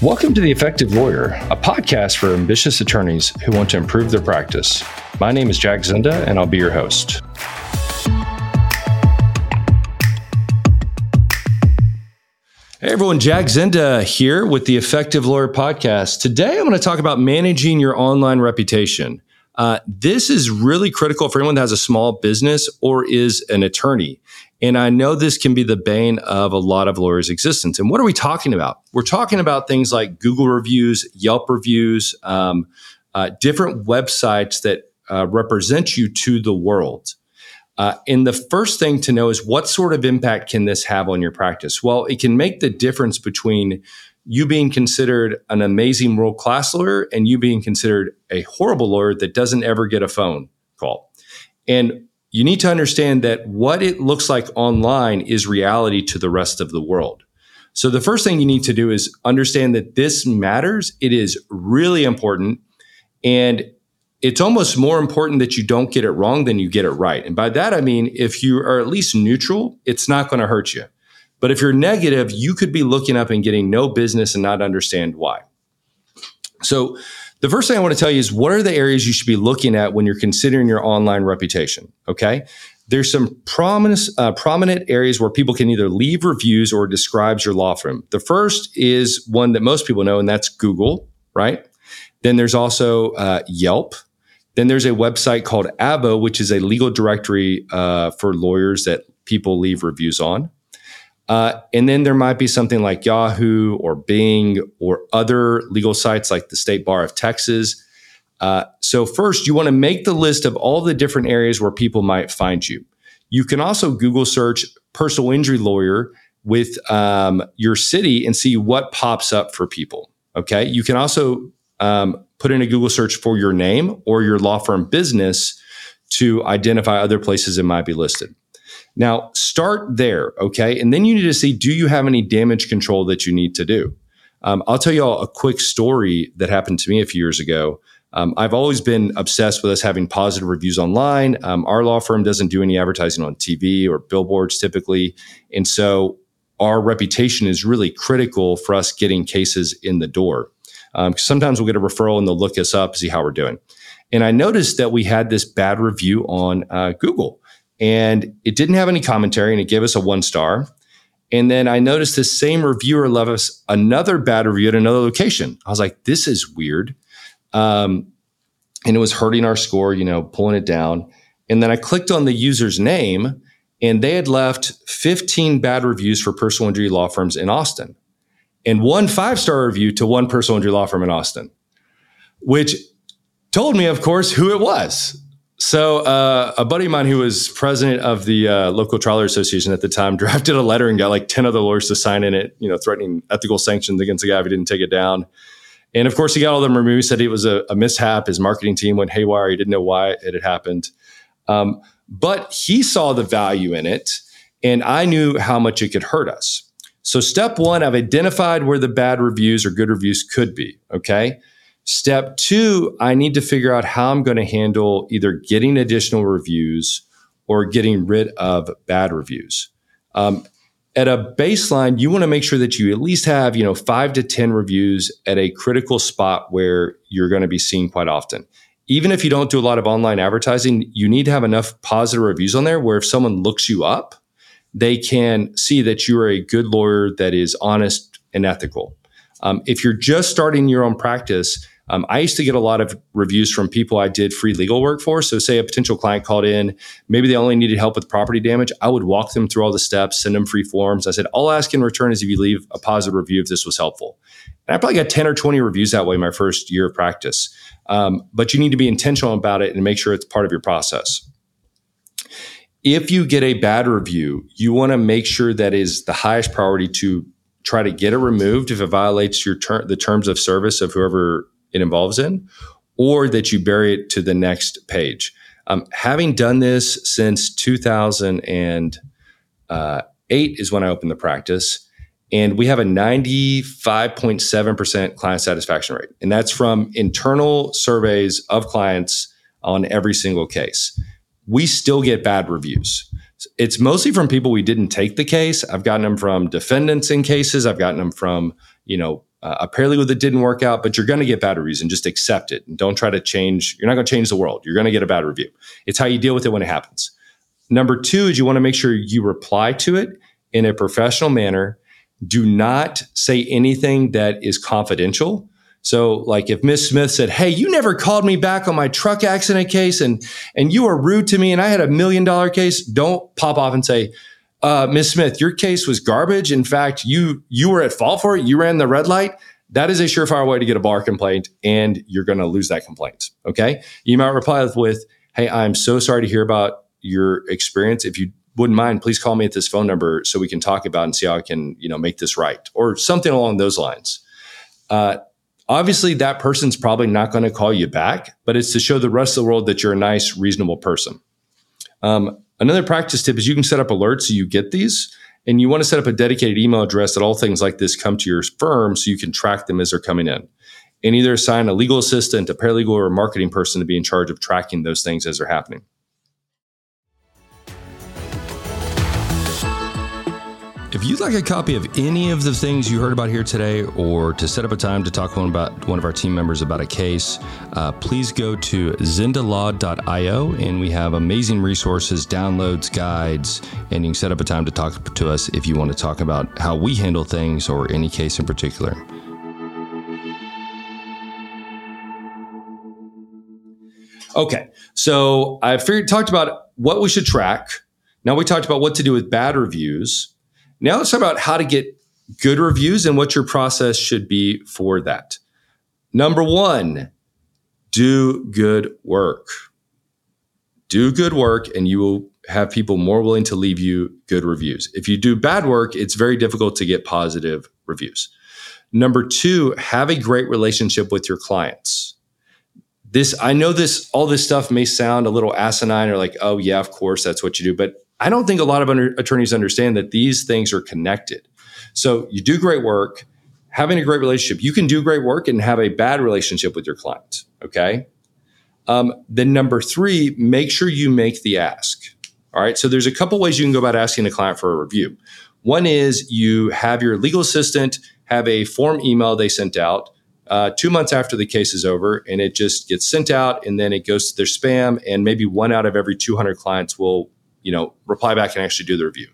Welcome to The Effective Lawyer, a podcast for ambitious attorneys who want to improve their practice. My name is Jack Zinda, and I'll be your host. Hey everyone, Jack Zinda here with The Effective Lawyer Podcast. Today I'm going to talk about managing your online reputation. This is really critical for anyone that has a small business or is an attorney. And I know this can be the bane of a lot of lawyers' existence. And what are we talking about? We're talking about things like Google reviews, Yelp reviews, different websites that represent you to the world. And the first thing to know is what sort of impact can this have on your practice? Well, it can make the difference between you being considered an amazing world-class lawyer and you being considered a horrible lawyer that doesn't ever get a phone call. And you need to understand that what it looks like online is reality to the rest of the world. So the first thing you need to do is understand that this matters. It is really important. And it's almost more important that you don't get it wrong than you get it right. And by that, I mean, if you are at least neutral, it's not going to hurt you. But if you're negative, you could be looking up and getting no business and not understand why. So the first thing I want to tell you is what are the areas you should be looking at when you're considering your online reputation, okay? There's some prominent areas where people can either leave reviews or describes your law firm. The first is one that most people know, and that's Google, right? Then there's also Yelp. Then there's a website called Avvo, which is a legal directory for lawyers that people leave reviews on. And then there might be something like Yahoo or Bing or other legal sites like the State Bar of Texas. So first, you want to make the list of all the different areas where people might find you. You can also Google search personal injury lawyer with your city and see what pops up for people. Okay, you can also put in a Google search for your name or your law firm business to identify other places it might be listed. Now, start there, okay? And then you need to see, do you have any damage control that you need to do? I'll tell you all a quick story that happened to me a few years ago. I've always been obsessed with us having positive reviews online. Our law firm doesn't do any advertising on TV or billboards typically. And so our reputation is really critical for us getting cases in the door. Sometimes we'll get a referral and they'll look us up, see how we're doing. And I noticed that we had this bad review on Google and it didn't have any commentary and it gave us a 1-star. And then I noticed this same reviewer left us another bad review at another location. I was like, this is weird. And it was hurting our score, you know, pulling it down. And then I clicked on the user's name and they had left 15 bad reviews for personal injury law firms in Austin. And 1 5-star review to one personal injury law firm in Austin, which told me, of course, who it was. So a buddy of mine who was president of the local trial lawyer association at the time drafted a letter and got like 10 other lawyers to sign in it, you know, threatening ethical sanctions against the guy if he didn't take it down. And of course, he got all them removed, said it was a mishap. His marketing team went haywire. He didn't know why it had happened. But he saw the value in it, and I knew how much it could hurt us. So step one, I've identified where the bad reviews or good reviews could be, okay? Step two, I need to figure out how I'm going to handle either getting additional reviews or getting rid of bad reviews. At a baseline, you want to make sure that you at least have, 5 to 10 reviews at a critical spot where you're going to be seen quite often. Even if you don't do a lot of online advertising, you need to have enough positive reviews on there where if someone looks you up, they can see that you are a good lawyer that is honest and ethical. If you're just starting your own practice, I used to get a lot of reviews from people I did free legal work for. So say a potential client called in, maybe they only needed help with property damage. I would walk them through all the steps, send them free forms. I said, all I ask in return is if you leave a positive review if this was helpful. And I probably got 10 or 20 reviews that way my first year of practice. But you need to be intentional about it and make sure it's part of your process. If you get a bad review, you want to make sure that is the highest priority to try to get it removed if it violates your the terms of service of whoever it involves in, or that you bury it to the next page. Having done this since 2008 is when I opened the practice, and we have a 95.7% client satisfaction rate. And that's from internal surveys of clients on every single case. We still get bad reviews. It's mostly from people we didn't take the case. I've gotten them from defendants in cases. I've gotten them from, A paralegal that didn't work out, but you're going to get bad reviews, and just accept it. And don't try to change. You're not going to change the world. You're going to get a bad review. It's how you deal with it when it happens. Number two is you want to make sure you reply to it in a professional manner. Do not say anything that is confidential. So like if Ms. Smith said, hey, you never called me back on my truck accident case and you were rude to me and I had $1 million case, don't pop off and say, Ms. Smith, your case was garbage. In fact, you were at fault for it. You ran the red light. That is a surefire way to get a bar complaint, and you're going to lose that complaint. Okay. You might reply with, hey, I'm so sorry to hear about your experience. If you wouldn't mind, please call me at this phone number so we can talk about and see how I can, make this right, or something along those lines. Obviously that person's probably not going to call you back, but it's to show the rest of the world that you're a nice, reasonable person. Another practice tip is you can set up alerts so you get these, and you want to set up a dedicated email address that all things like this come to your firm so you can track them as they're coming in, and either assign a legal assistant, a paralegal, or a marketing person to be in charge of tracking those things as they're happening. If you'd like a copy of any of the things you heard about here today, or to set up a time to talk about one of our team members about a case, please go to zindalaw.io, and we have amazing resources, downloads, guides, and you can set up a time to talk to us if you want to talk about how we handle things or any case in particular. Okay, so I talked about what we should track. Now we talked about what to do with bad reviews. Now let's talk about how to get good reviews and what your process should be for that. Number one, do good work. Do good work, and you will have people more willing to leave you good reviews. If you do bad work, it's very difficult to get positive reviews. Number two, have a great relationship with your clients. All this stuff may sound a little asinine, or like, oh yeah, of course, that's what you do. But I don't think a lot of attorneys understand that these things are connected. So you do great work, having a great relationship. You can do great work and have a bad relationship with your client, okay? Then number three, make sure you make the ask, all right? So there's a couple ways you can go about asking a client for a review. One is you have your legal assistant have a form email they sent out 2 months after the case is over, and it just gets sent out, and then it goes to their spam, and maybe one out of every 200 clients will reply back and actually do the review.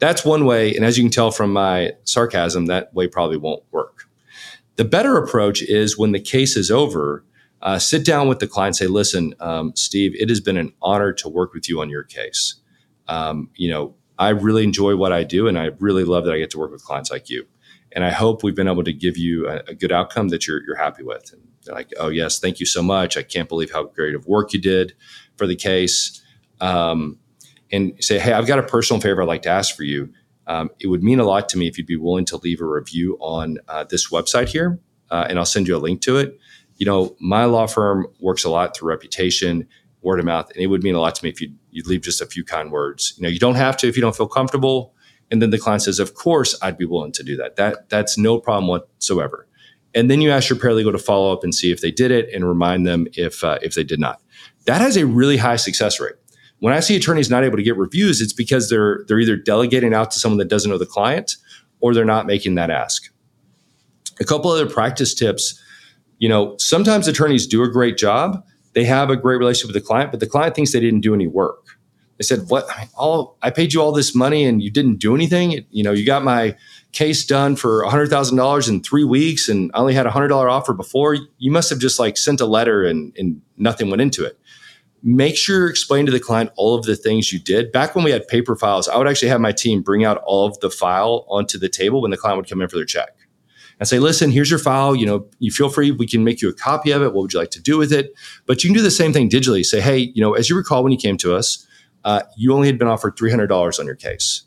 That's one way. And as you can tell from my sarcasm, that way probably won't work. The better approach is when the case is over, sit down with the client and say, listen, Steve, it has been an honor to work with you on your case. I really enjoy what I do, and I really love that I get to work with clients like you. And I hope we've been able to give you a good outcome that you're happy with. And they're like, oh yes, thank you so much. I can't believe how great of work you did for the case. And say, hey, I've got a personal favor I'd like to ask for you. It would mean a lot to me if you'd be willing to leave a review on this website here, and I'll send you a link to it. My law firm works a lot through reputation, word of mouth, and it would mean a lot to me if you'd leave just a few kind words. You don't have to if you don't feel comfortable. And then the client says, of course, I'd be willing to do that. That's no problem whatsoever. And then you ask your paralegal to follow up and see if they did it, and remind them if they did not. That has a really high success rate. When I see attorneys not able to get reviews, it's because they're either delegating out to someone that doesn't know the client, or they're not making that ask. A couple other practice tips. Sometimes attorneys do a great job. They have a great relationship with the client, but the client thinks they didn't do any work. They said, what? I paid you all this money and you didn't do anything. You got my case done for $100,000 in 3 weeks, and I only had $100 offer before. You must have just sent a letter and nothing went into it. Make sure you explain to the client all of the things you did. Back when we had paper files, I would actually have my team bring out all of the file onto the table when the client would come in for their check, and say, listen, here's your file. You feel free. We can make you a copy of it. What would you like to do with it? But you can do the same thing digitally. Say, hey, as you recall, when you came to us, you only had been offered $300 on your case.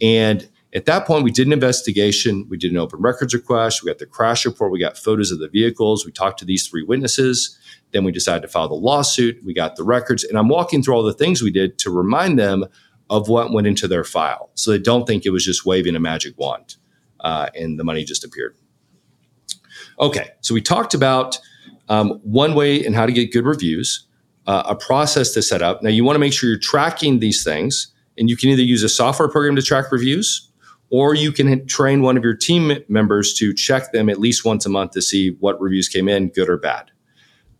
And at that point, we did an investigation. We did an open records request. We got the crash report. We got photos of the vehicles. We talked to these three witnesses. Then we decided to file the lawsuit. We got the records. And I'm walking through all the things we did to remind them of what went into their file, so they don't think it was just waving a magic wand and the money just appeared. Okay, so we talked about one way and how to get good reviews, a process to set up. Now, you want to make sure you're tracking these things. And you can either use a software program to track reviews, or you can train one of your team members to check them at least once a month to see what reviews came in, good or bad.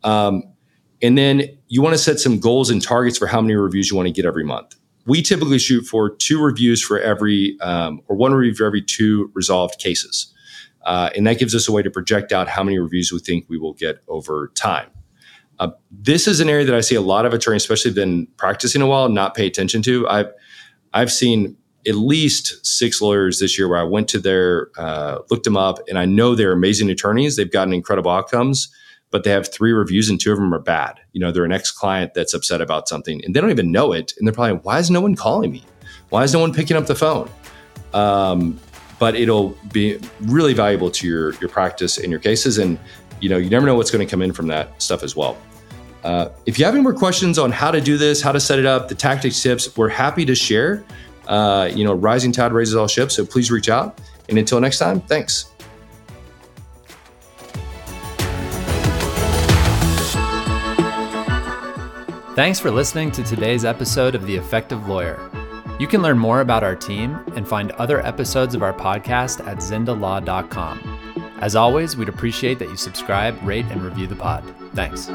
And then you want to set some goals and targets for how many reviews you want to get every month. We typically shoot for two reviews for every, or one review for every two resolved cases. And that gives us a way to project out how many reviews we think we will get over time. This is an area that I see a lot of attorneys, especially been practicing a while, not pay attention to. I've seen at least six lawyers this year where I went to their, looked them up, and I know they're amazing attorneys. They've gotten incredible outcomes, but they have three reviews and two of them are bad. You know, they're an ex-client that's upset about something and they don't even know it. And they're probably, why is no one calling me? Why is no one picking up the phone? But it'll be really valuable to your practice and your cases. And, you know, you never know what's going to come in from that stuff as well. If you have any more questions on how to do this, how to set it up, the tactics, tips, we're happy to share. You know, rising tide raises all ships. So please reach out. And until next time, thanks. Thanks for listening to today's episode of The Effective Lawyer. You can learn more about our team and find other episodes of our podcast at zindalaw.com. As always, we'd appreciate that you subscribe, rate, and review the pod. Thanks.